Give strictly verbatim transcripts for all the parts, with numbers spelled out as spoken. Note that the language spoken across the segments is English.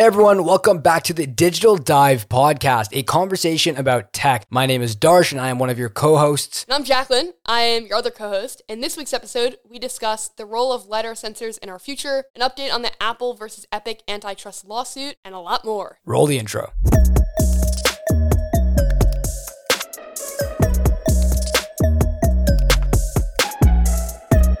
Hey everyone, welcome back to the Digital Dive Podcast, a conversation about tech. My name is Darsh and I am one of your co-hosts. And I'm Jacqueline. I am your other co-host. In this week's episode, we discuss the role of LiDAR sensors in our future, an update on the Apple versus Epic antitrust lawsuit, and a lot more. Roll the intro.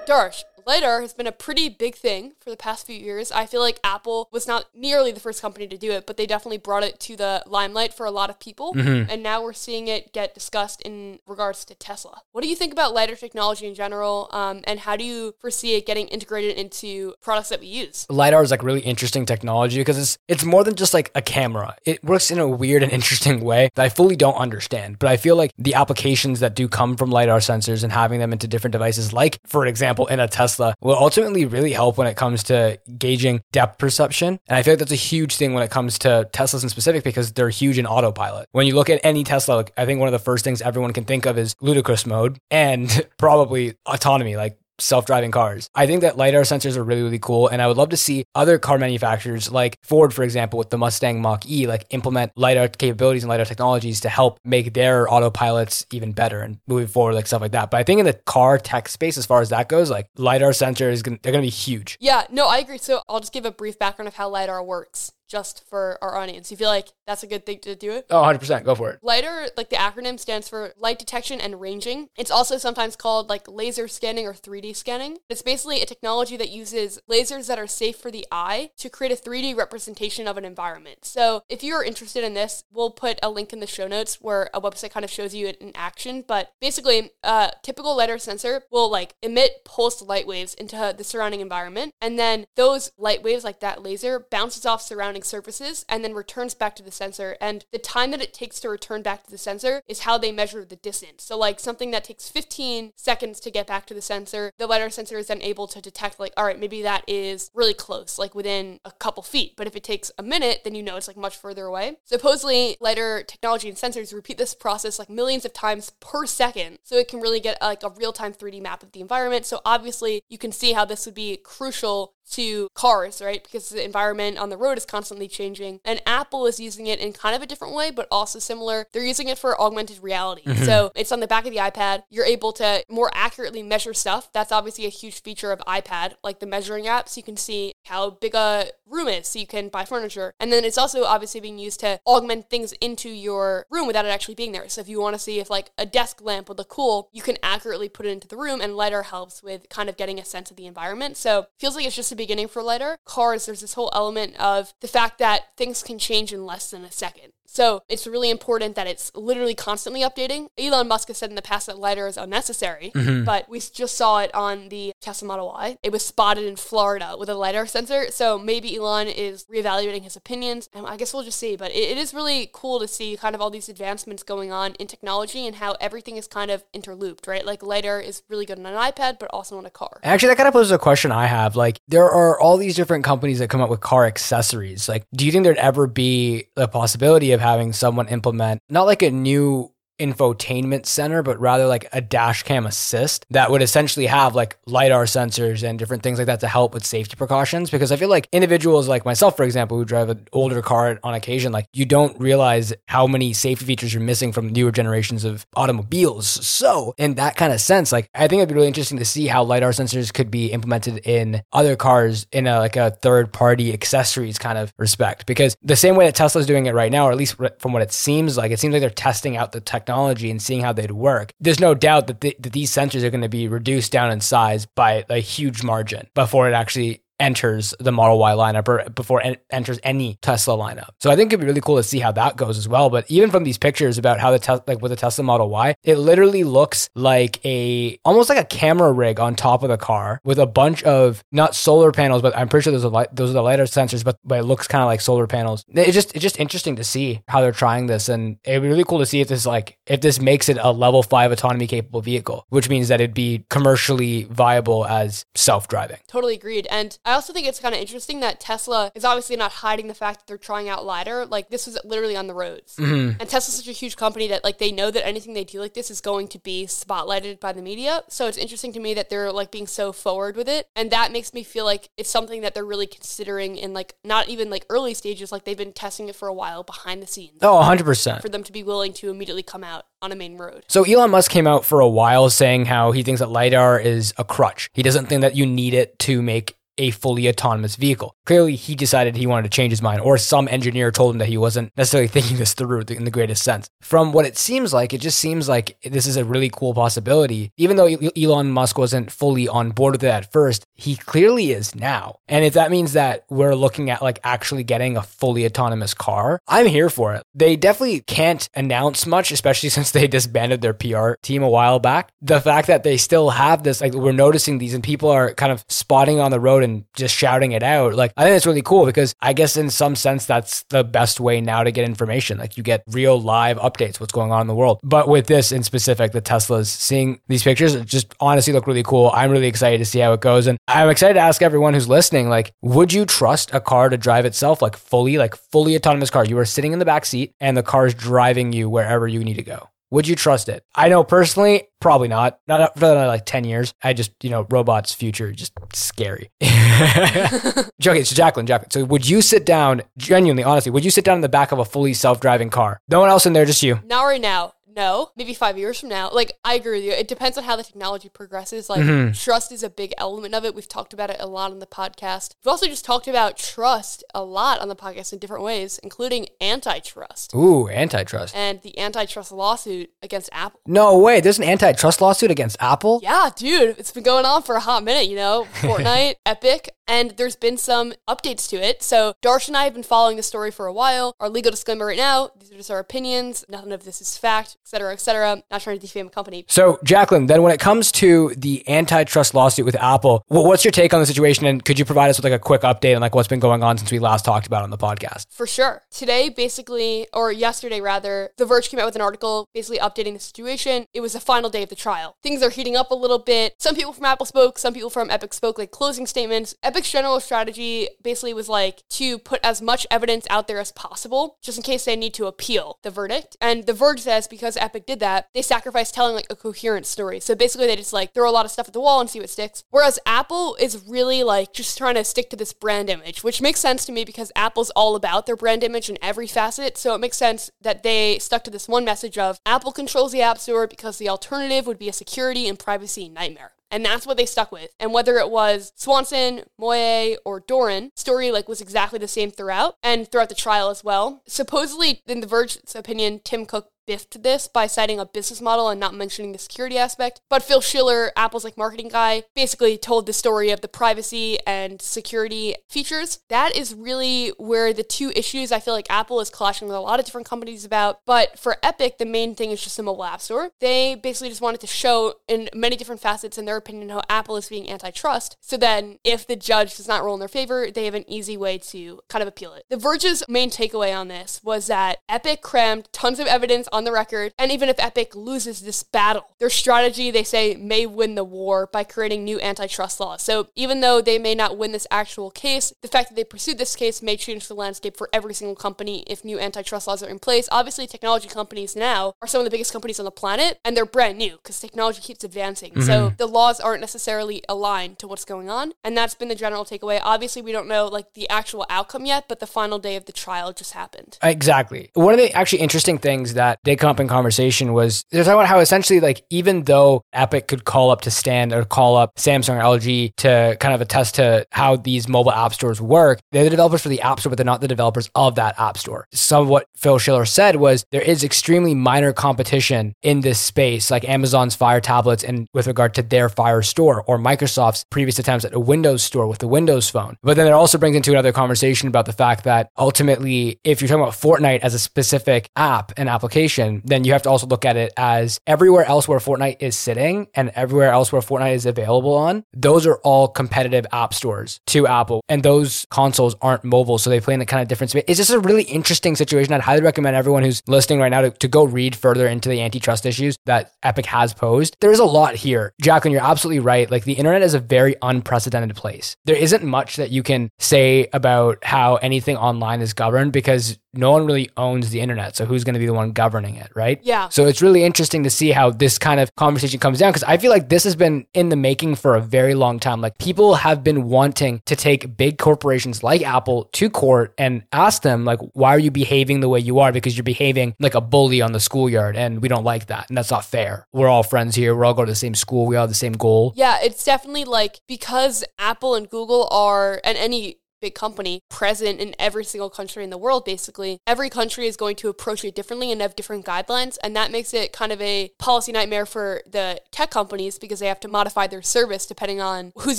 Darsh. LiDAR has been a pretty big thing for the past few years. I feel like Apple was not nearly the first company to do it, but they definitely brought it to the limelight for a lot of people. Mm-hmm. And now we're seeing it get discussed in regards to Tesla. What do you think about LiDAR technology in general? Um, and how do you foresee it getting integrated into products that we use? LiDAR is like really interesting technology because it's, it's more than just like a camera. It works in a weird and interesting way that I fully don't understand. But I feel like the applications that do come from LiDAR sensors and having them into different devices, like for example, in a Tesla, will ultimately really help when it comes to gauging depth perception. And I feel like that's a huge thing when it comes to Teslas in specific because they're huge in autopilot. When you look at any Tesla, like, I think one of the first things everyone can think of is ludicrous mode and probably autonomy, like self-driving cars. I think that LiDAR sensors are really, really cool. And I would love to see other car manufacturers like Ford, for example, with the Mustang Mach-E, like implement LiDAR capabilities and LiDAR technologies to help make their autopilots even better and moving forward, like stuff like that. But I think in the car tech space, as far as that goes, like LiDAR sensors, they're going to be huge. Yeah, no, I agree. So I'll just give a brief background of how LiDAR works, just for our audience. You feel like that's a good thing to do it? Oh, one hundred percent. Go for it. LiDAR, like the acronym stands for light detection and ranging. It's also sometimes called like laser scanning or three D scanning. It's basically a technology that uses lasers that are safe for the eye to create a three D representation of an environment. So if you're interested in this, we'll put a link in the show notes where a website kind of shows you it in action. But basically, a typical LiDAR sensor will like emit pulsed light waves into the surrounding environment. And then those light waves, like that laser, bounces off surrounding surfaces and then returns back to the sensor. And the time that it takes to return back to the sensor is how they measure the distance. So like something that takes fifteen seconds to get back to the sensor, the LiDAR sensor is then able to detect like, all right, maybe that is really close, like within a couple feet. But if it takes a minute, then you know it's like much further away. Supposedly LiDAR technology and sensors repeat this process like millions of times per second. So it can really get like a real-time three D map of the environment. So obviously you can see how this would be crucial to cars, right? Because the environment on the road is constantly changing. And Apple is using it in kind of a different way, but also similar. They're using it for augmented reality. Mm-hmm. So it's on the back of the iPad. You're able to more accurately measure stuff. That's obviously a huge feature of iPad, like the measuring app. So you can see how big a room is so you can buy furniture. And then it's also obviously being used to augment things into your room without it actually being there. So if you want to see if like a desk lamp would look cool, you can accurately put it into the room, and LiDAR helps with kind of getting a sense of the environment. So it feels like it's just a beginning for LiDAR. Cars, there's this whole element of the fact that things can change in less than a second. So it's really important that it's literally constantly updating. Elon Musk has said in the past that LiDAR is unnecessary, mm-hmm. but we just saw it on the Tesla Model Y. It was spotted in Florida with a LiDAR sensor. So maybe Elon is reevaluating his opinions. And I guess we'll just see. But it, it is really cool to see kind of all these advancements going on in technology and how everything is kind of interlooped, right? Like LiDAR is really good on an iPad, but also on a car. Actually, that kind of poses a question I have. Like there are all these different companies that come up with car accessories. Like, do you think there'd ever be a possibility of having someone implement not like a new infotainment center, but rather like a dash cam assist that would essentially have like LiDAR sensors and different things like that to help with safety precautions? Because I feel like individuals like myself, for example, who drive an older car on occasion, like you don't realize how many safety features you're missing from newer generations of automobiles. So in that kind of sense, like I think it'd be really interesting to see how LiDAR sensors could be implemented in other cars in a, like a third party accessories kind of respect, because the same way that Tesla's doing it right now, or at least from what it seems like, it seems like they're testing out the technology Technology and seeing how they'd work. There's no doubt that, th- that these sensors are going to be reduced down in size by a huge margin before it actually enters the Model Y lineup or before it enters any Tesla lineup. So I think it'd be really cool to see how that goes as well. But even from these pictures about how the te- like with the Tesla Model Y, it literally looks like a almost like a camera rig on top of the car with a bunch of not solar panels, but I'm pretty sure those are li- those are the LiDAR sensors. But but it looks kind of like solar panels. It just it's just interesting to see how they're trying this, and it'd be really cool to see if this like. if this makes it a level five autonomy capable vehicle, which means that it'd be commercially viable as self-driving. Totally agreed. And I also think it's kind of interesting that Tesla is obviously not hiding the fact that they're trying out LiDAR. Like, this was literally on the roads. Mm-hmm. And Tesla's such a huge company that, like, they know that anything they do like this is going to be spotlighted by the media. So it's interesting to me that they're, like, being so forward with it. And that makes me feel like it's something that they're really considering in, like, not even, like, early stages. Like, they've been testing it for a while behind the scenes. Oh, one hundred percent. For them to be willing to immediately come out on a main road. So Elon Musk came out for a while saying how he thinks that LiDAR is a crutch. He doesn't think that you need it to make a fully autonomous vehicle. Clearly, he decided he wanted to change his mind, or some engineer told him that he wasn't necessarily thinking this through in the greatest sense. From what it seems like, it just seems like this is a really cool possibility. Even though Elon Musk wasn't fully on board with it at first, he clearly is now. And if that means that we're looking at, like, actually getting a fully autonomous car, I'm here for it. They definitely can't announce much, especially since they disbanded their P R team a while back. The fact that they still have this, like, we're noticing these and people are kind of spotting on the road and And just shouting it out. Like, I think it's really cool because I guess in some sense, that's the best way now to get information. Like, you get real live updates, what's going on in the world. But with this in specific, the Teslas, seeing these pictures just honestly look really cool. I'm really excited to see how it goes. And I'm excited to ask everyone who's listening, like, would you trust a car to drive itself, like fully, like fully autonomous car? You are sitting in the back seat and the car is driving you wherever you need to go. Would you trust it? I know personally, probably not. Not for like ten years. I just, you know, robots' future, just scary. Okay, so Jacqueline, Jacqueline. So would you sit down, genuinely, honestly, would you sit down in the back of a fully self-driving car? No one else in there, just you. Not right now. No, maybe five years from now. Like, I agree with you. It depends on how the technology progresses. Like, mm-hmm. Trust is a big element of it. We've talked about it a lot on the podcast. We've also just talked about trust a lot on the podcast in different ways, including antitrust. Ooh, antitrust. And the antitrust lawsuit against Apple. No way. There's an antitrust lawsuit against Apple? Yeah, dude. It's been going on for a hot minute, you know? Fortnite, Epic. And there's been some updates to it. So Darsh and I have been following the story for a while. Our legal disclaimer right now, these are just our opinions. Nothing of this is fact, et cetera, et cetera. Not trying to defame a company. So Jacqueline, then when it comes to the antitrust lawsuit with Apple, what's your take on the situation? And could you provide us with like a quick update on like what's been going on since we last talked about it on the podcast? For sure. Today, basically, or yesterday rather, The Verge came out with an article basically updating the situation. It was the final day of the trial. Things are heating up a little bit. Some people from Apple spoke, some people from Epic spoke, like closing statements. Epic general strategy basically was like to put as much evidence out there as possible just in case they need to appeal the verdict. And The Verge says because Epic did that, they sacrificed telling like a coherent story. So basically they just like throw a lot of stuff at the wall and see what sticks. Whereas Apple is really like just trying to stick to this brand image, which makes sense to me because Apple's all about their brand image in every facet. So it makes sense that they stuck to this one message of Apple controls the App Store because the alternative would be a security and privacy nightmare. And that's what they stuck with. And whether it was Swanson, Moye, or Doran, story like was exactly the same throughout and throughout the trial as well. Supposedly, in The Verge's opinion, Tim Cook biffed this by citing a business model and not mentioning the security aspect. But Phil Schiller, Apple's like marketing guy, basically told the story of the privacy and security features. That is really where the two issues I feel like Apple is clashing with a lot of different companies about. But for Epic, the main thing is just the mobile app store. They basically just wanted to show in many different facets, in their opinion, how Apple is being antitrust. So then if the judge does not rule in their favor, they have an easy way to kind of appeal it. The Verge's main takeaway on this was that Epic crammed tons of evidence on the record, and even if Epic loses this battle, their strategy, they say, may win the war by creating new antitrust laws. So even though they may not win this actual case, the fact that they pursued this case may change the landscape for every single company if new antitrust laws are in place. Obviously, technology companies now are some of the biggest companies on the planet, and they're brand new because technology keeps advancing. Mm-hmm. So the laws aren't necessarily aligned to what's going on, and that's been the general takeaway. Obviously, we don't know like the actual outcome yet, but the final day of the trial just happened. Exactly. One of the actually interesting things that they come up in conversation was they're talking about how essentially like even though Epic could call up to stand or call up Samsung or L G to kind of attest to how these mobile app stores work, they're the developers for the app store, but they're not the developers of that app store. Some of what Phil Schiller said was there is extremely minor competition in this space, like Amazon's Fire tablets and with regard to their Fire store or Microsoft's previous attempts at a Windows store with the Windows phone. But then it also brings into another conversation about the fact that ultimately if you're talking about Fortnite as a specific app and application, information, then you have to also look at it as everywhere else where Fortnite is sitting and everywhere else where Fortnite is available on, those are all competitive app stores to Apple. And those consoles aren't mobile, so they play in a kind of different space. It's just a really interesting situation. I'd highly recommend everyone who's listening right now to, to go read further into the antitrust issues that Epic has posed. There is a lot here. Jacqueline, you're absolutely right. Like, the internet is a very unprecedented place. There isn't much that you can say about how anything online is governed because no one really owns the internet. So who's going to be the one governing it, right? Yeah. So it's really interesting to see how this kind of conversation comes down, because I feel like this has been in the making for a very long time. Like, people have been wanting to take big corporations like Apple to court and ask them, like, why are you behaving the way you are? Because you're behaving like a bully on the schoolyard, and we don't like that. And that's not fair. We're all friends here. We're all going to the same school. We all have the same goal. Yeah, it's definitely like, because Apple and Google are, and any big company present in every single country in the world, basically, every country is going to approach it differently and have different guidelines. And that makes it kind of a policy nightmare for the tech companies because they have to modify their service depending on who's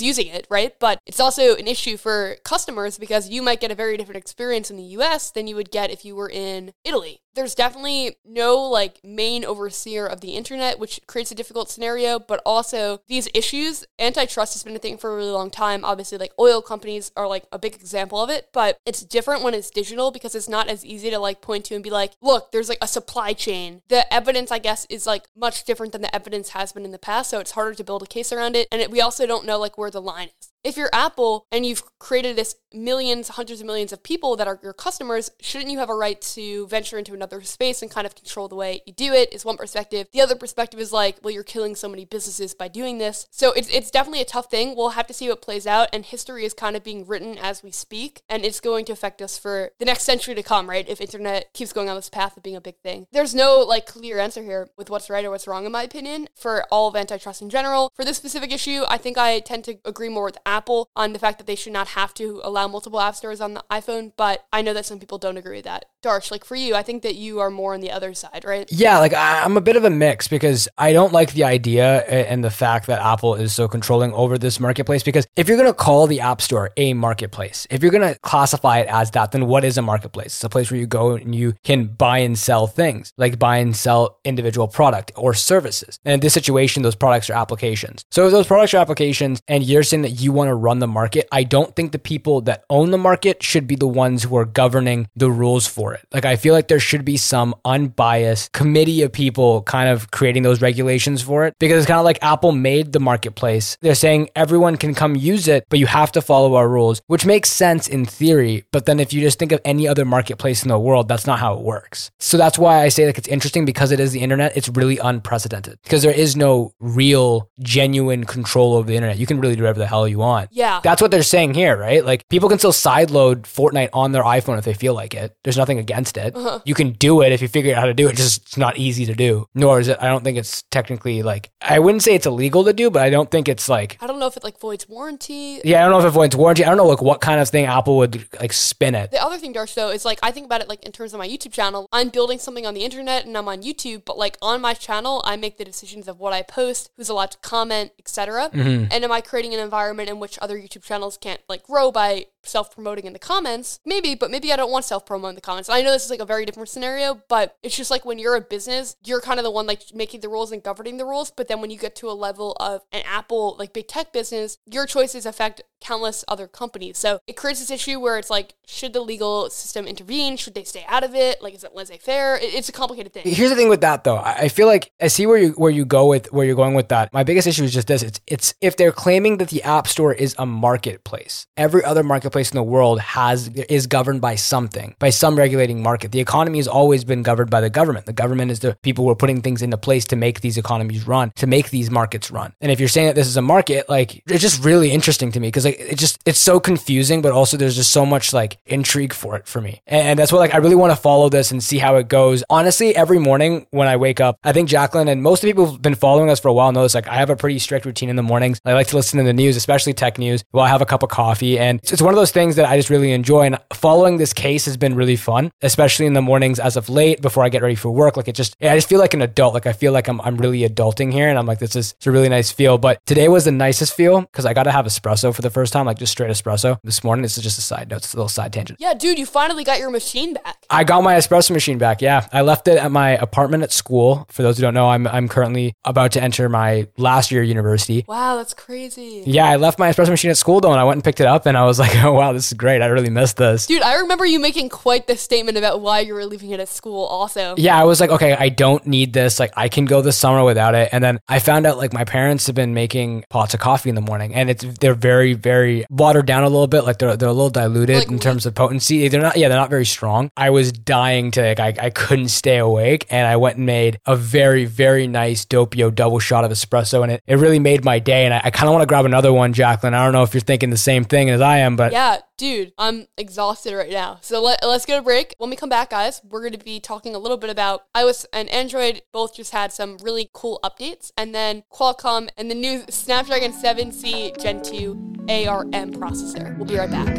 using it, right? But it's also an issue for customers because you might get a very different experience in the U S than you would get if you were in Italy. There's definitely no like main overseer of the internet, which creates a difficult scenario, but also these issues, antitrust has been a thing for a really long time. Obviously, like oil companies are like a big example of it, but it's different when it's digital because it's not as easy to like point to and be like, look, there's like a supply chain. The evidence, I guess, is like much different than the evidence has been in the past. So it's harder to build a case around it. And it, we also don't know like where the line is. If you're Apple and you've created this millions, hundreds of millions of people that are your customers, shouldn't you have a right to venture into another space and kind of control the way you do it is one perspective. The other perspective is like, well, you're killing so many businesses by doing this. So it's it's definitely a tough thing. We'll have to see what plays out, and history is kind of being written as we speak, and it's going to affect us for the next century to come, right? If internet keeps going on this path of being a big thing. There's no like clear answer here with what's right or what's wrong, in my opinion, for all of antitrust in general. For this specific issue, I think I tend to agree more with Apple. Apple on the fact that they should not have to allow multiple app stores on the iPhone, but I know that some people don't agree with that. Darsh, like for you, I think that you are more on the other side, right? Yeah, like I'm a bit of a mix because I don't like the idea and the fact that Apple is so controlling over this marketplace, because if you're going to call the app store a marketplace, if you're going to classify it as that, then what is a marketplace? It's a place where you go and you can buy and sell things, like buy and sell individual product or services. And in this situation, those products are applications. So if those products are applications and you're saying that you want want to run the market, I don't think the people that own the market should be the ones who are governing the rules for it. Like, I feel like there should be some unbiased committee of people kind of creating those regulations for it, because it's kind of like Apple made the marketplace. They're saying everyone can come use it, but you have to follow our rules, which makes sense in theory. But then if you just think of any other marketplace in the world, that's not how it works. So that's why I say like it's interesting, because it is the internet. It's really unprecedented because there is no real genuine control over the internet. You can really do whatever the hell you want. Yeah. That's what they're saying here, right? Like, people can still sideload Fortnite on their iPhone if they feel like it. There's nothing against it. Uh-huh. You can do it if you figure out how to do it. Just it's not easy to do. Nor is it, I don't think it's technically like, I wouldn't say it's illegal to do, but I don't think it's like, I don't know if it like voids warranty. Yeah, I don't know if it voids warranty. I don't know like what kind of thing Apple would like spin it. The other thing, Darsh, though, is like, I think about it like in terms of my YouTube channel. I'm building something on the internet and I'm on YouTube, but like on my channel, I make the decisions of what I post, who's allowed to comment, et cetera. Mm-hmm. And am I creating an environment in which other YouTube channels can't like grow by self-promoting in the comments? Maybe, but maybe I don't want self-promo in the comments. I know this is like a very different scenario, but it's just like when you're a business, you're kind of the one like making the rules and governing the rules. But then when you get to a level of an Apple, like big tech business, your choices affect countless other companies. So it creates this issue where it's like, should the legal system intervene? Should they stay out of it? Like, is it laissez-faire? It's a complicated thing. Here's the thing with that though. I feel like I see where you where you go with where you're going with that. My biggest issue is just this. It's it's if they're claiming that the App Store is a marketplace, every other marketplace in the world has is governed by something, by some regulating market. The economy has always been governed by the government. The government is the people who are putting things into place to make these economies run, to make these markets run. And if you're saying that this is a market, like, it's just really interesting to me because like it just it's so confusing, but also there's just so much like intrigue for it for me. And, and that's what like I really want to follow this and see how it goes. Honestly, every morning when I wake up, I think Jacqueline and most of the people who've been following us for a while know this. Like, I have a pretty strict routine in the mornings. I like to listen to the news, especially tech news, while I have a cup of coffee. And it's, it's one of those those things that I just really enjoy. And following this case has been really fun, especially in the mornings as of late before I get ready for work. Like it just, I just feel like an adult. Like I feel like I'm I'm really adulting here. And I'm like, this is it's a really nice feel. But today was the nicest feel because I got to have espresso for the first time, like just straight espresso this morning. This is just a side note. It's a little side tangent. Yeah, dude, you finally got your machine back. I got my espresso machine back. Yeah. I left it at my apartment at school. For those who don't know, I'm I'm currently about to enter my last year of university. Wow, that's crazy. Yeah, I left my espresso machine at school though, and I went and picked it up and I was like, oh wow, this is great. I really missed this. Dude, I remember you making quite the statement about why you were leaving it at school also. Yeah, I was like, okay, I don't need this. Like I can go this summer without it. And then I found out like my parents have been making pots of coffee in the morning and it's they're very, very watered down a little bit. Like they're they're a little diluted like, in terms of potency. They're not, yeah, they're not very strong. I was dying to like, I, I couldn't stay awake and I went and made a very, very nice Doppio double shot of espresso and it, it really made my day. And I, I kind of want to grab another one, Jacqueline. I don't know if you're thinking the same thing as I am, but yeah. Dude, I'm exhausted right now. So let, let's get a break. When we come back, guys, we're going to be talking a little bit about iOS and Android. Both just had some really cool updates. And then Qualcomm and the new Snapdragon seven C Gen two A R M processor. We'll be right back.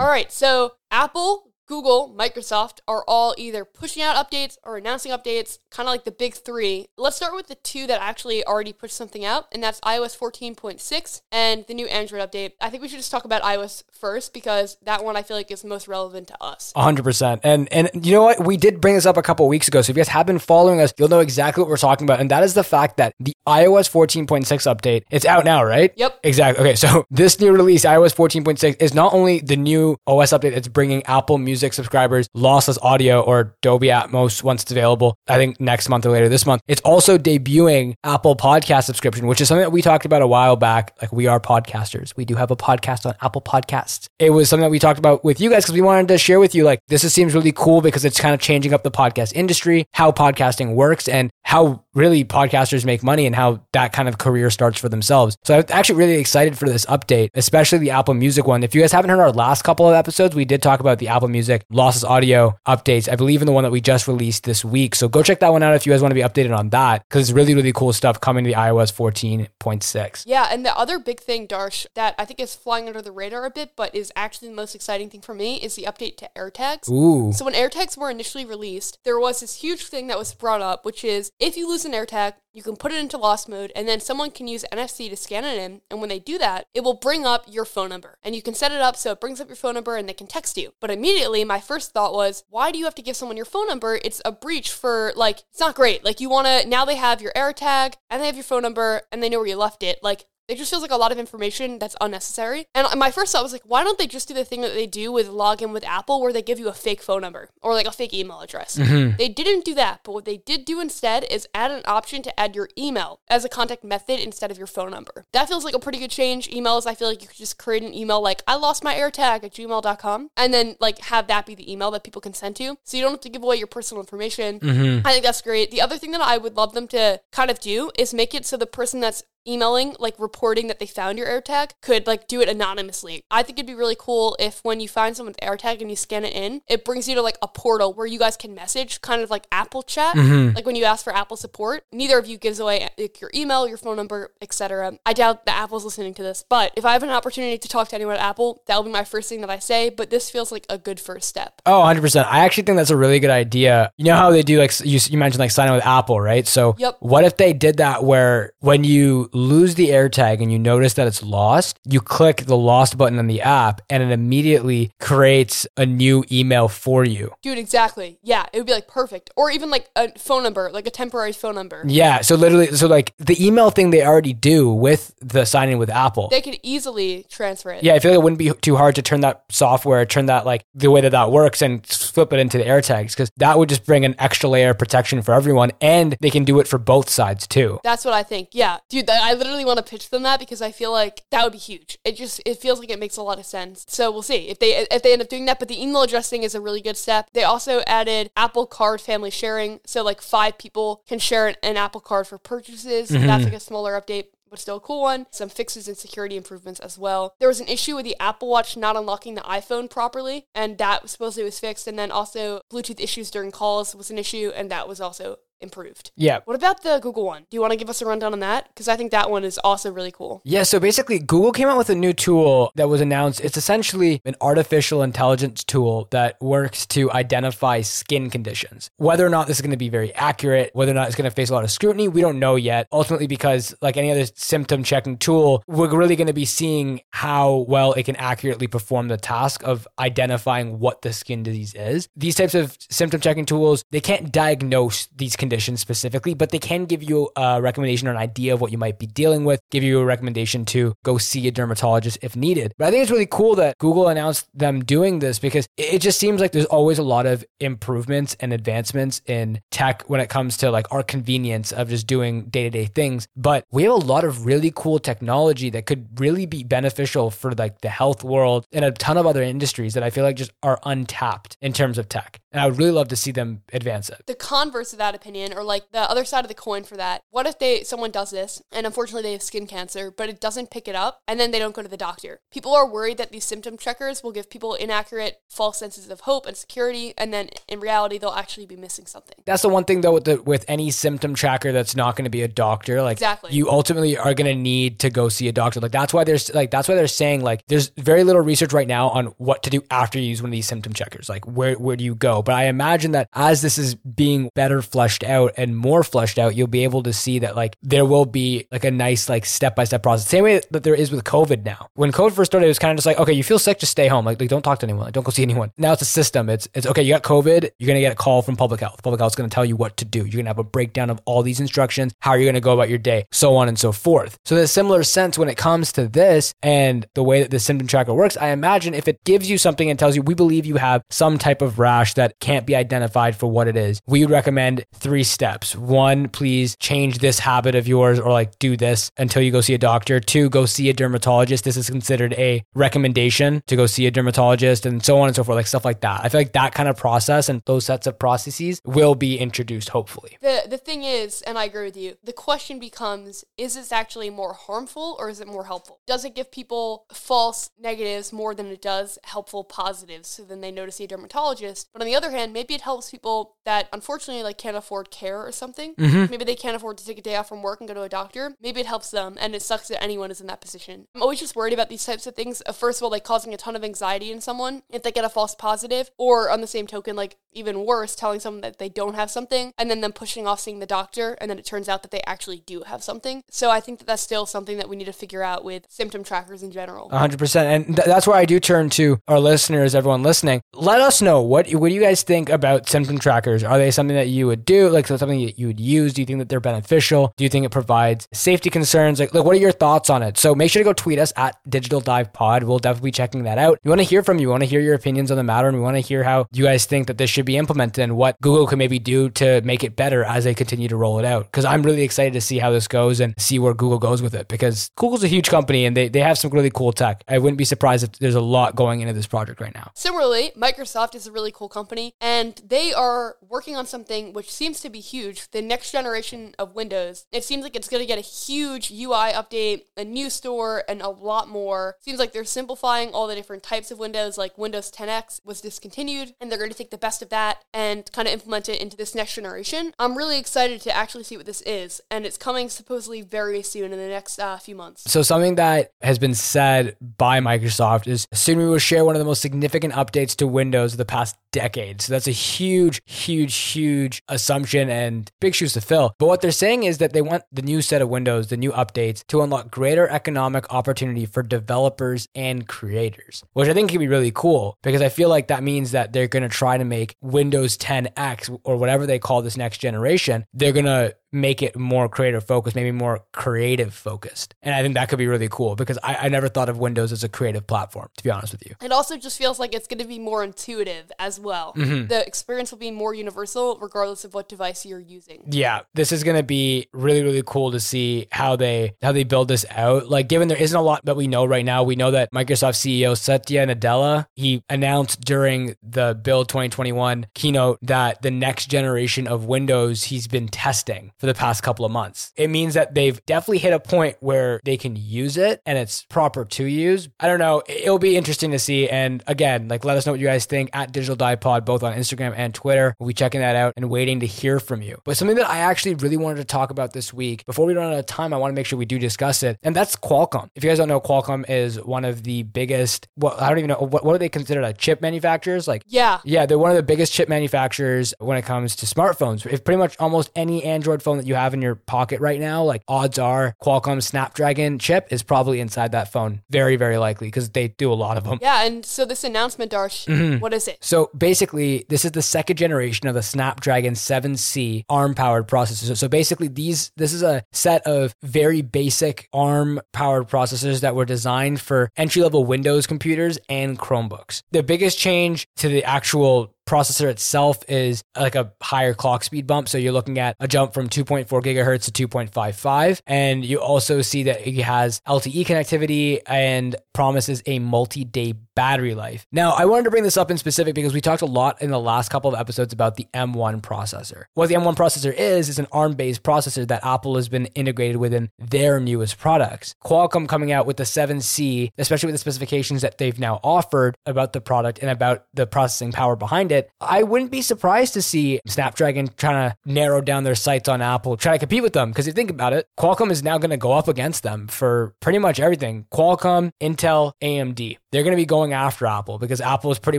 All right, so Apple, Google, Microsoft are all either pushing out updates or announcing updates, kind of like the big three. Let's start with the two that actually already pushed something out, and that's iOS fourteen point six and the new Android update. I think we should just talk about iOS first because that one I feel like is most relevant to us. one hundred percent. And and you know what? We did bring this up a couple weeks ago, so if you guys have been following us, you'll know exactly what we're talking about, and that is the fact that the iOS fourteen point six update, it's out now, right? Yep. Exactly. Okay, so this new release, iOS fourteen point six, is not only the new O S update, it's bringing Apple Music Music subscribers, lossless audio, or Dolby Atmos once it's available, I think next month or later this month. It's also debuting Apple Podcast subscription, which is something that we talked about a while back. Like we are podcasters. We do have a podcast on Apple Podcasts. It was something that we talked about with you guys because we wanted to share with you, like this is, seems really cool because it's kind of changing up the podcast industry, how podcasting works and how really podcasters make money and how that kind of career starts for themselves. So I'm actually really excited for this update, especially the Apple Music one. If you guys haven't heard our last couple of episodes, we did talk about the Apple Music lossless audio updates, I believe in the one that we just released this week. So go check that one out if you guys want to be updated on that because it's really, really cool stuff coming to the iOS fourteen point six. Yeah, and the other big thing, Darsh, that I think is flying under the radar a bit, but is actually the most exciting thing for me is the update to AirTags. Ooh. So when AirTags were initially released, there was this huge thing that was brought up, which is if you lose an AirTag, you can put it into lost mode and then someone can use N F C to scan it in. And when they do that, it will bring up your phone number and you can set it up so it brings up your phone number and they can text you. But immediately my first thought was, why do you have to give someone your phone number? It's a breach for like, it's not great. Like you want to, now they have your AirTag and they have your phone number and they know where you left it. Like it just feels like a lot of information that's unnecessary. And my first thought was like, why don't they just do the thing that they do with login with Apple where they give you a fake phone number or like a fake email address? Mm-hmm. They didn't do that. But what they did do instead is add an option to add your email as a contact method instead of your phone number. That feels like a pretty good change. Emails, I feel like you could just create an email like, I lost my AirTag at gmail dot com and then like have that be the email that people can send to. So you don't have to give away your personal information. Mm-hmm. I think that's great. The other thing that I would love them to kind of do is make it so the person that's emailing, like reporting that they found your AirTag could like do it anonymously. I think it'd be really cool if when you find someone's AirTag and you scan it in, it brings you to like a portal where you guys can message, kind of like Apple chat. Mm-hmm. Like when you ask for Apple support, neither of you gives away like your email, your phone number, et cetera. I doubt that Apple's listening to this, but if I have an opportunity to talk to anyone at Apple, that'll be my first thing that I say, but this feels like a good first step. Oh, one hundred percent. I actually think that's a really good idea. You know how they do like, you, you mentioned like signing with Apple, right? So yep. What if they did that where when you lose the AirTag and you notice that it's lost, you click the lost button on the app and it immediately creates a new email for you. Dude, exactly. Yeah, it would be like perfect. Or even like a phone number, like a temporary phone number. Yeah, so literally, so like the email thing they already do with the sign in with Apple. They could easily transfer it. Yeah, I feel like it wouldn't be too hard to turn that software, turn that like the way that that works and flip it into the AirTags because that would just bring an extra layer of protection for everyone and they can do it for both sides too. That's what I think. Yeah, dude, that I literally want to pitch them that because I feel like that would be huge. It just, it feels like it makes a lot of sense. So we'll see if they, if they end up doing that, but the email address thing is a really good step. They also added Apple Card family sharing. So like five people can share an, an Apple Card for purchases. Mm-hmm. That's like a smaller update, but still a cool one. Some fixes and security improvements as well. There was an issue with the Apple Watch not unlocking the iPhone properly, and that supposedly was fixed. And then also Bluetooth issues during calls was an issue, and that was also improved. Yeah. What about the Google one? Do you want to give us a rundown on that? Because I think that one is also really cool. Yeah, so basically Google came out with a new tool that was announced. It's essentially an artificial intelligence tool that works to identify skin conditions. Whether or not this is going to be very accurate, whether or not it's going to face a lot of scrutiny, we don't know yet. Ultimately, because like any other symptom checking tool, we're really going to be seeing how well it can accurately perform the task of identifying what the skin disease is. These types of symptom checking tools, they can't diagnose these conditions specifically, but they can give you a recommendation or an idea of what you might be dealing with, give you a recommendation to go see a dermatologist if needed. But I think it's really cool that Google announced them doing this because it just seems like there's always a lot of improvements and advancements in tech when it comes to like our convenience of just doing day-to-day things. But we have a lot of really cool technology that could really be beneficial for like the health world and a ton of other industries that I feel like just are untapped in terms of tech. And I would really love to see them advance it. The converse of that opinion, or like the other side of the coin for that, what if they someone does this and unfortunately they have skin cancer, but it doesn't pick it up and then they don't go to the doctor? People are worried that these symptom checkers will give people inaccurate, false senses of hope and security, and then in reality, they'll actually be missing something. That's the one thing though with, the, with any symptom tracker that's not going to be a doctor. Like exactly. You ultimately are going to need to go see a doctor. Like that's why there's like that's why they're saying like there's very little research right now on what to do after you use one of these symptom checkers. Like where where do you go? But I imagine that as this is being better fleshed out and more fleshed out, you'll be able to see that like there will be like a nice like step-by-step process. Same way that there is with COVID now. When COVID first started, it was kind of just like, okay, you feel sick, just stay home. Like, like don't talk to anyone. Like, don't go see anyone. Now it's a system. It's, it's okay, you got COVID, you're going to get a call from public health. Public health's going to tell you what to do. You're going to have a breakdown of all these instructions, how you're going to go about your day, so on and so forth. So there's a similar sense when it comes to this and the way that the symptom tracker works. I imagine if it gives you something and tells you, we believe you have some type of rash that can't be identified for what it is, we would recommend three steps. One, please change this habit of yours or like do this until you go see a doctor. Two, go see a dermatologist. This is considered a recommendation to go see a dermatologist, and so on and so forth, like stuff like that. I feel like that kind of process and those sets of processes will be introduced, hopefully. The the thing is, and I agree with you, the question becomes, is this actually more harmful or is it more helpful? Does it give people false negatives more than it does helpful positives? So then they know to see a dermatologist. But on the other hand, maybe it helps people that unfortunately like can't afford care or something. Mm-hmm. Maybe they can't afford to take a day off from work and go to a doctor. Maybe it helps them, and it sucks that anyone is in that position. I'm always just worried about these types of things. First of all, like causing a ton of anxiety in someone if they get a false positive, or on the same token, like even worse, telling someone that they don't have something and then them pushing off seeing the doctor, and then it turns out that they actually do have something. So I think that that's still something that we need to figure out with symptom trackers in general. one hundred percent. And th- that's where I do turn to our listeners, everyone listening. Let us know, what, what do you guys think about symptom trackers? Are they something that you would do? Like so something that you would use? Do you think that they're beneficial? Do you think it provides safety concerns? Like, like what are your thoughts on it? So make sure to go tweet us at Digital Dive Pod. We'll definitely be checking that out. We want to hear from you. We want to hear your opinions on the matter, and we want to hear how you guys think that this should be implemented and what Google can maybe do to make it better as they continue to roll it out. Because I'm really excited to see how this goes and see where Google goes with it, because Google's a huge company and they, they have some really cool tech. I wouldn't be surprised if there's a lot going into this project right now. Similarly, Microsoft is a really cool company, and they are working on something which seems to be huge, the next generation of Windows. It seems like it's going to get a huge U I update, a new store, and a lot more. Seems like they're simplifying all the different types of Windows, like Windows ten X was discontinued, and they're going to take the best of that and kind of implement it into this next generation. I'm really excited to actually see what this is, and it's coming supposedly very soon in the next uh, few months. So something that has been said by Microsoft is soon we will share one of the most significant updates to Windows of the past decade. So that's a huge, huge, huge assumption and big shoes to fill. But what they're saying is that they want the new set of Windows, the new updates, to unlock greater economic opportunity for developers and creators, which I think can be really cool, because I feel like that means that they're going to try to make Windows ten X or whatever they call this next generation, they're going to make it more creative focused, maybe more creative focused. And I think that could be really cool, because I, I never thought of Windows as a creative platform, to be honest with you. It also just feels like it's going to be more intuitive as well. Mm-hmm. The experience will be more universal regardless of what device you're using. Yeah, this is going to be really, really cool to see how they how they build this out. Like, given there isn't a lot that we know right now, we know that Microsoft C E O Satya Nadella, he announced during the Build twenty twenty-one keynote that the next generation of Windows he's been testing for for the past couple of months. It means that they've definitely hit a point where they can use it and it's proper to use. I don't know. It'll be interesting to see. And again, like, let us know what you guys think at Digital Dive Pod, both on Instagram and Twitter. We'll be checking that out and waiting to hear from you. But something that I actually really wanted to talk about this week, before we run out of time, I want to make sure we do discuss it. And that's Qualcomm. If you guys don't know, Qualcomm is one of the biggest, well, I don't even know, what, what are they considered? A chip manufacturers? Like, yeah. Yeah. They're one of the biggest chip manufacturers when it comes to smartphones. If pretty much almost any Android phone that you have in your pocket right now, like, odds are Qualcomm Snapdragon chip is probably inside that phone. Very, very likely, because they do a lot of them. Yeah. And so this announcement, Darsh, mm-hmm. what is it? So basically, this is the second generation of the Snapdragon seven C ARM powered processors. So basically these, this is a set of very basic ARM powered processors that were designed for entry-level Windows computers and Chromebooks. The biggest change to the actual processor itself is like a higher clock speed bump. So you're looking at a jump from two point four gigahertz to two point five five. And you also see that it has L T E connectivity and promises a multi-day battery life. Now, I wanted to bring this up in specific because we talked a lot in the last couple of episodes about the M one processor. What the M one processor is, is an ARM-based processor that Apple has been integrated within their newest products. Qualcomm coming out with the seven C, especially with the specifications that they've now offered about the product and about the processing power behind it, It, I wouldn't be surprised to see Snapdragon trying to narrow down their sights on Apple, try to compete with them. Because if you think about it, Qualcomm is now going to go up against them for pretty much everything. Qualcomm, Intel, A M D. They're going to be going after Apple because Apple has pretty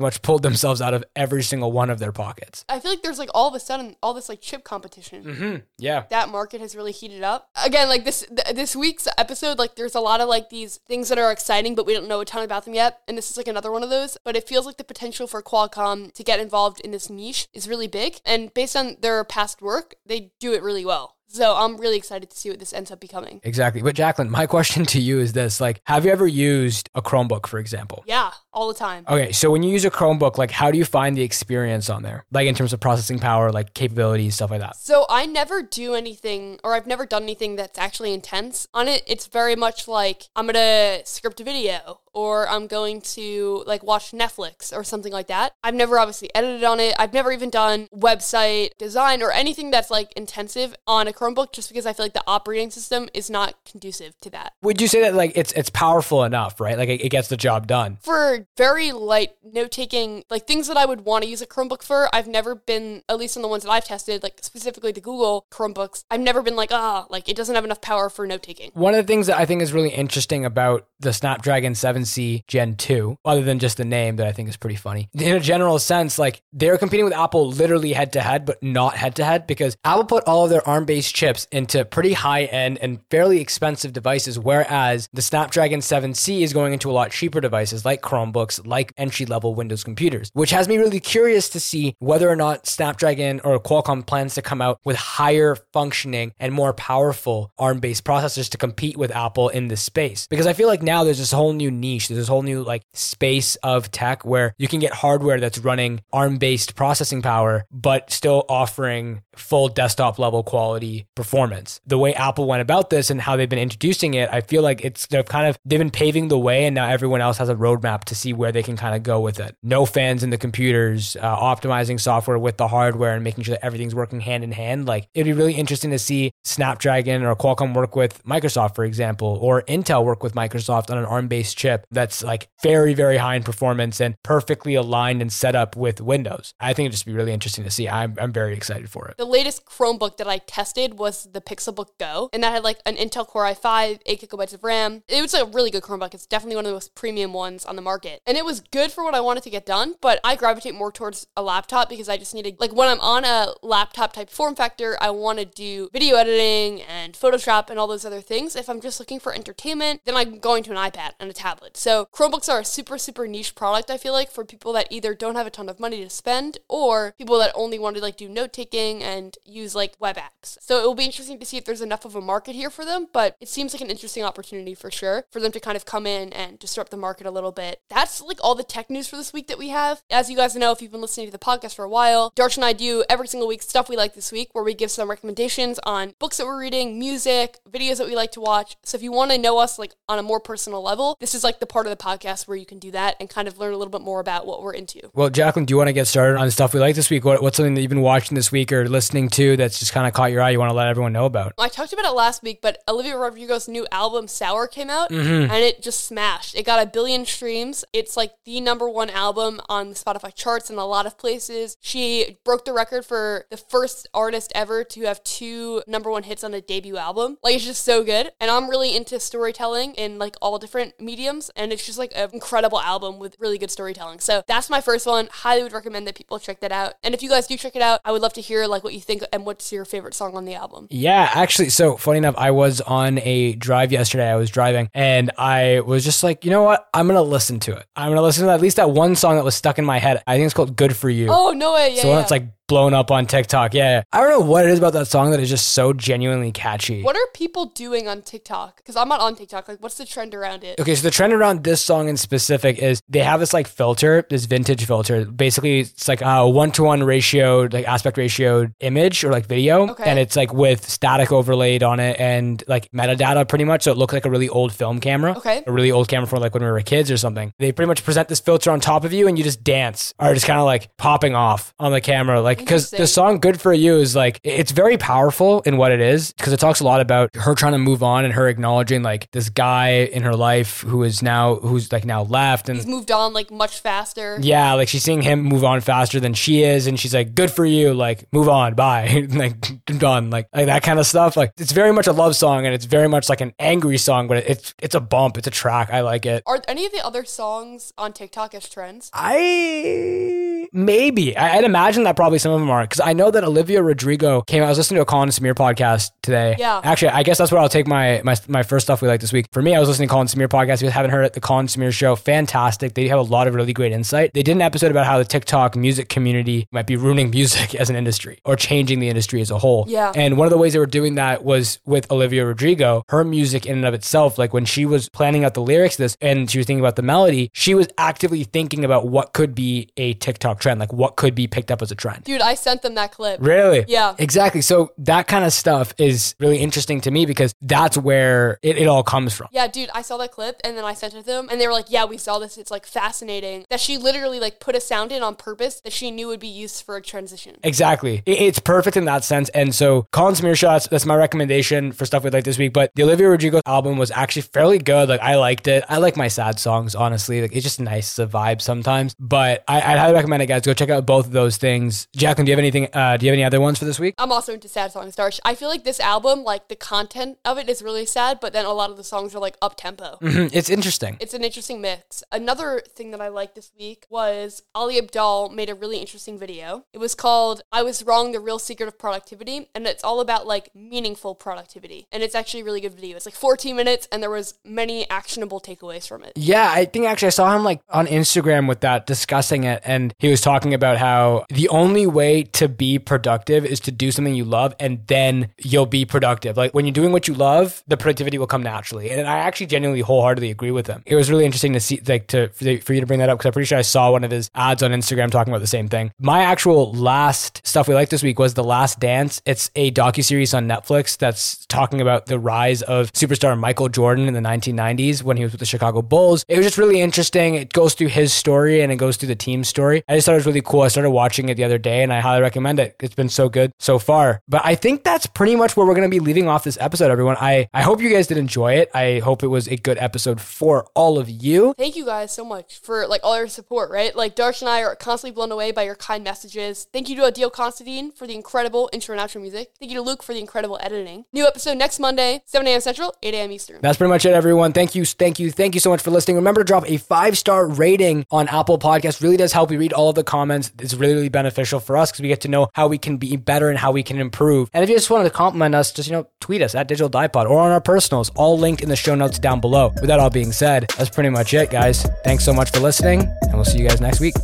much pulled themselves out of every single one of their pockets. I feel like there's like all of a sudden all this like chip competition. Mm-hmm. Yeah. That market has really heated up. Again, like this th- this week's episode, like there's a lot of like these things that are exciting, but we don't know a ton about them yet. And this is like another one of those. But it feels like the potential for Qualcomm to get involved in this niche is really big, and based on their past work, they do it really well. So I'm really excited to see what this ends up becoming. Exactly. But Jacqueline, my question to you is this, like, have you ever used a Chromebook, for example? Yeah, all the time. Okay. So when you use a Chromebook, like, how do you find the experience on there? Like in terms of processing power, like capabilities, stuff like that. So I never do anything, or I've never done anything that's actually intense on it. It's very much like I'm going to script a video or I'm going to like watch Netflix or something like that. I've never obviously edited on it. I've never even done website design or anything that's like intensive on a Chromebook, just because I feel like the operating system is not conducive to that. Would you say that like it's it's powerful enough, right? Like it, it gets the job done. For very light note-taking, like things that I would want to use a Chromebook for, I've never been, at least on the ones that I've tested, like specifically the Google Chromebooks, I've never been like, ah, like it doesn't have enough power for note-taking. One of the things that I think is really interesting about the Snapdragon seven C Gen two, other than just the name that I think is pretty funny, in a general sense, like they're competing with Apple literally head-to-head, but not head-to-head, because Apple put all of their ARM-based chips into pretty high-end and fairly expensive devices, whereas the Snapdragon seven C is going into a lot cheaper devices like Chromebooks, like entry-level Windows computers, which has me really curious to see whether or not Snapdragon or Qualcomm plans to come out with higher functioning and more powerful ARM-based processors to compete with Apple in this space. Because I feel like now there's this whole new niche, there's this whole new like space of tech where you can get hardware that's running ARM-based processing power, but still offering full desktop-level quality performance. The way Apple went about this and how they've been introducing it, I feel like it's they've kind of they've been paving the way, and now everyone else has a roadmap to see where they can kind of go with it. No fans in the computers, uh, optimizing software with the hardware and making sure that everything's working hand in hand. Like it'd be really interesting to see Snapdragon or Qualcomm work with Microsoft, for example, or Intel work with Microsoft on an ARM-based chip that's like very, very high in performance and perfectly aligned and set up with Windows. I think it'd just be really interesting to see. I'm, I'm very excited for it. The latest Chromebook that I tested was the Pixelbook Go, and that had like an Intel Core i five, eight gigabytes of RAM. It was like a really good Chromebook. It's definitely one of the most premium ones on the market, and it was good for what I wanted to get done, but I gravitate more towards a laptop because I just needed, like, when I'm on a laptop type form factor, I want to do video editing and Photoshop and all those other things. If I'm just looking for entertainment, then I'm going to an iPad and a tablet. So Chromebooks are a super, super niche product, I feel like, for people that either don't have a ton of money to spend or people that only want to like do note-taking and use like web apps. So So it will be interesting to see if there's enough of a market here for them, but it seems like an interesting opportunity for sure for them to kind of come in and disrupt the market a little bit that's like all the tech news for this week that we have. As you guys know, if you've been listening to the podcast for a while, Darsh and I do every single week Stuff We Like This Week, where we give some recommendations on books that we're reading, music, videos that we like to watch. So if you want to know us like on a more personal level, this is like the part of the podcast where you can do that and kind of learn a little bit more about what we're into. Well, Jacqueline, do you want to get started on Stuff We Like This Week? What, what's something that you've been watching this week or listening to that's just kind of caught your eye you want to let everyone know about? I talked about it last week, but Olivia Rodrigo's new album, Sour, came out, mm-hmm. and it just smashed. It got a billion streams. It's like the number one album on the Spotify charts in a lot of places. She broke the record for the first artist ever to have two number one hits on a debut album. Like, it's just so good. And I'm really into storytelling in like all different mediums, and it's just like an incredible album with really good storytelling. So that's my first one. Highly would recommend that people check that out. And if you guys do check it out, I would love to hear like what you think and what's your favorite song on the album. Yeah, actually, so funny enough, I was on a drive yesterday. I was driving and I was just like, you know what? I'm going to listen to it. I'm going to listen to at least that one song that was stuck in my head. I think it's called Good For You. Oh, no way. Yeah, so yeah. It's like blown up on TikTok. Yeah, yeah. I don't know what it is about that song that is just so genuinely catchy. What are people doing on TikTok? Because I'm not on TikTok. Like, what's the trend around it? Okay, so the trend around this song in specific is they have this like filter, this vintage filter. Basically, it's like a one-to-one ratio, like aspect ratio image or like video. Okay. And it's like with static overlaid on it and like metadata pretty much. So it looks like a really old film camera. Okay. A really old camera from like when we were kids or something. They pretty much present this filter on top of you and you just dance or just kind of like popping off on the camera. Like, because the song Good For You is like, it's very powerful in what it is, because it talks a lot about her trying to move on and her acknowledging like this guy in her life who is now, who's like now left. And he's moved on like much faster. Yeah. Like she's seeing him move on faster than she is. And she's like, good for you. Like, move on. Bye. Like, done. Like, like that kind of stuff. Like, it's very much a love song and it's very much like an angry song, but it's, it's a bump. It's a track. I like it. Are any of the other songs on TikTok as trends? I, maybe. I, I'd imagine that probably some of them are, because I know that Olivia Rodrigo came out. I was listening to a Colin and Samir podcast today. Yeah. Actually, I guess that's where I'll take my, my my first Stuff We Like This Week. For me, I was listening to Colin and Samir podcast. If you haven't heard it, the Colin and Samir show, fantastic. They have a lot of really great insight. They did an episode about how the TikTok music community might be ruining music as an industry or changing the industry as a whole. Yeah. And one of the ways they were doing that was with Olivia Rodrigo. Her music in and of itself, like when she was planning out the lyrics to this and she was thinking about the melody, she was actively thinking about what could be a TikTok trend, like what could be picked up as a trend. Dude, Dude, I sent them that clip. Really? Yeah. Exactly. So that kind of stuff is really interesting to me because that's where it, it all comes from. Yeah, dude, I saw that clip and then I sent it to them and they were like, yeah, we saw this. It's like fascinating that she literally like put a sound in on purpose that she knew would be used for a transition. Exactly. It, it's perfect in that sense. And so Colin Smear Shots, that's my recommendation for Stuff We Like This Week. But the Olivia Rodrigo album was actually fairly good. Like I liked it. I like my sad songs, honestly. Like it's just nice, the vibe sometimes. But I, I'd highly recommend it, guys. Go check out both of those things. Jacqueline, do you have anything? Uh, do you have any other ones for this week? I'm also into sad songs, Darsh. I feel like this album, like the content of it is really sad, but then a lot of the songs are like up tempo. Mm-hmm. It's interesting. It's an interesting mix. Another thing that I liked this week was Ali Abdal made a really interesting video. It was called "I Was Wrong: The Real Secret of Productivity," and it's all about like meaningful productivity. And it's actually a really good video. It's like fourteen minutes, and there was many actionable takeaways from it. Yeah, I think actually I saw him like on Instagram with that discussing it, and he was talking about how the only way to be productive is to do something you love, and then you'll be productive. Like when you're doing what you love, the productivity will come naturally. And I actually genuinely wholeheartedly agree with him. It was really interesting to see, like, to for you to bring that up, because I'm pretty sure I saw one of his ads on Instagram talking about the same thing. My actual last Stuff We Like This Week was The Last Dance. It's a docuseries on Netflix that's talking about the rise of superstar Michael Jordan in the nineteen nineties when he was with the Chicago Bulls. It was just really interesting. It goes through his story and it goes through the team's story. I just thought it was really cool. I started watching it the other day, and I highly recommend it. It's been so good so far. But I think that's pretty much where we're going to be leaving off this episode, everyone. I, I hope you guys did enjoy it. I hope it was a good episode for all of you. Thank you guys so much for like all your support, right? Like Darsh and I are constantly blown away by your kind messages. Thank you to Adil Constantine for the incredible intro and outro music. Thank you to Luke for the incredible editing. New episode next Monday, seven a.m. Central, eight a.m. Eastern. That's pretty much it, everyone. Thank you. Thank you. Thank you so much for listening. Remember to drop a five-star rating on Apple Podcasts. Really does help. We read all of the comments. It's really, really beneficial for us, because we get to know how we can be better and how we can improve. And if you just wanted to compliment us, just, you know, tweet us at Digital Dive Pod or on our personals, all linked in the show notes down below. With that all being said, that's pretty much it, guys. Thanks so much for listening, and we'll see you guys next week.